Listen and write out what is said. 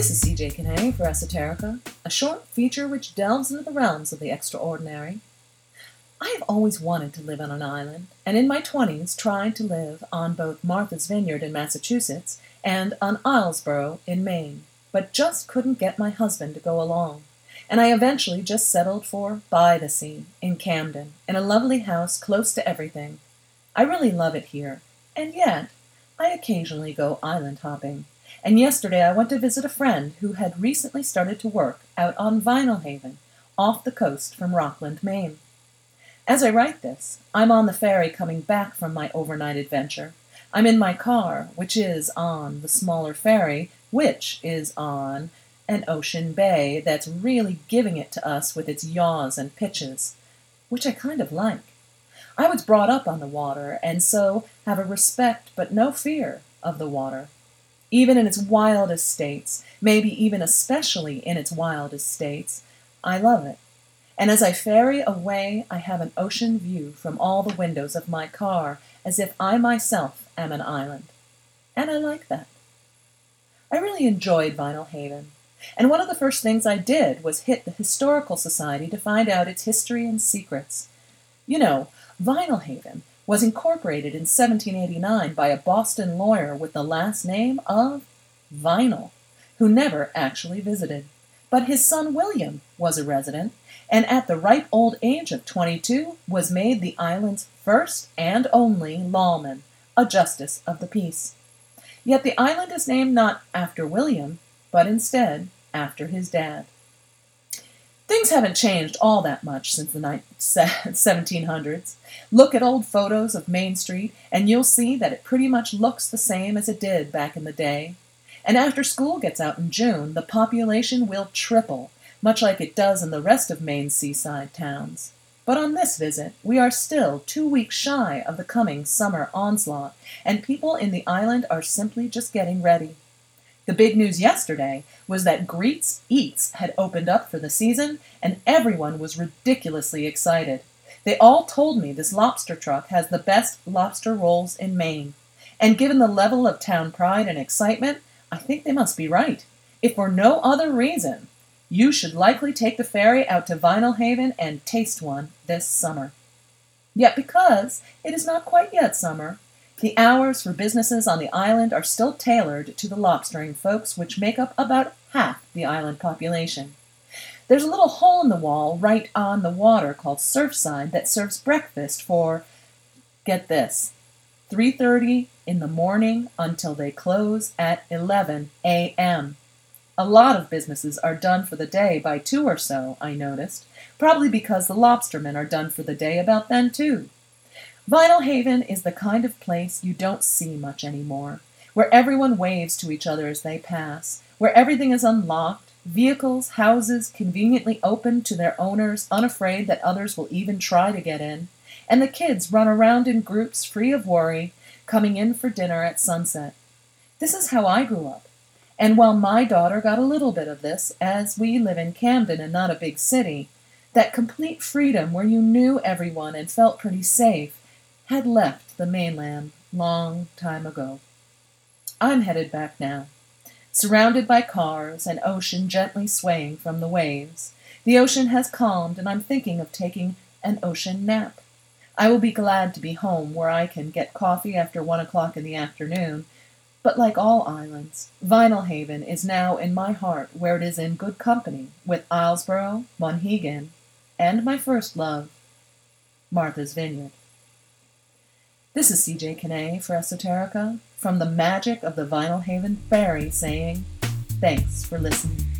This is C.J. Kinney for Esoterica, a short feature which delves into the realms of the extraordinary. I have always wanted to live on an island, and in my 20s tried to live on both Martha's Vineyard in Massachusetts and on Islesboro in Maine, but just couldn't get my husband to go along, and I eventually just settled for by the sea in Camden, in a lovely house close to everything. I really love it here, and yet I occasionally go island hopping. And yesterday I went to visit a friend who had recently started to work out on Vinalhaven, off the coast from Rockland, Maine. As I write this, I'm on the ferry coming back from my overnight adventure. I'm in my car, which is on the smaller ferry, which is on an ocean bay that's really giving it to us with its yaws and pitches, which I kind of like. I was brought up on the water, and so have a respect but no fear of the water. Even in its wildest states, maybe even especially in its wildest states, I love it. And as I ferry away, I have an ocean view from all the windows of my car, as if I myself am an island. And I like that. I really enjoyed Vinalhaven. And one of the first things I did was hit the Historical Society to find out its history and secrets. You know, Vinalhaven was incorporated in 1789 by a Boston lawyer with the last name of Vinyl, who never actually visited. But his son William was a resident, and at the ripe old age of 22 was made the island's first and only lawman, a justice of the peace. Yet the island is named not after William, but instead after his dad. Things haven't changed all that much since the 1700s. Look at old photos of Main Street, and you'll see that it pretty much looks the same as it did back in the day. And after school gets out in June, the population will triple, much like it does in the rest of Maine's seaside towns. But on this visit, we are still 2 weeks shy of the coming summer onslaught, and people in the island are simply just getting ready. The big news yesterday was that Greet's Eats had opened up for the season, and everyone was ridiculously excited. They all told me this lobster truck has the best lobster rolls in Maine. And given the level of town pride and excitement, I think they must be right. If for no other reason, you should likely take the ferry out to Vinalhaven and taste one this summer. Yet because it is not quite yet summer, the hours for businesses on the island are still tailored to the lobstering folks, which make up about half the island population. There's a little hole in the wall right on the water called Surfside that serves breakfast for, get this, 3:30 in the morning until they close at 11 a.m. A lot of businesses are done for the day by 2 or so, I noticed, probably because the lobstermen are done for the day about then, too. Vinalhaven is the kind of place you don't see much anymore, where everyone waves to each other as they pass, where everything is unlocked, vehicles, houses conveniently open to their owners, unafraid that others will even try to get in, and the kids run around in groups free of worry, coming in for dinner at sunset. This is how I grew up, and while my daughter got a little bit of this, as we live in Camden and not a big city, that complete freedom where you knew everyone and felt pretty safe, had left the mainland long time ago. I'm headed back now. Surrounded by cars and ocean gently swaying from the waves, the ocean has calmed and I'm thinking of taking an ocean nap. I will be glad to be home where I can get coffee after 1 o'clock in the afternoon, but like all islands, Vinalhaven is now in my heart where it is in good company with Islesboro, Monhegan, and my first love, Martha's Vineyard. This is C.J. Kinney for Esoterica, from the magic of the Vinalhaven ferry, saying, thanks for listening.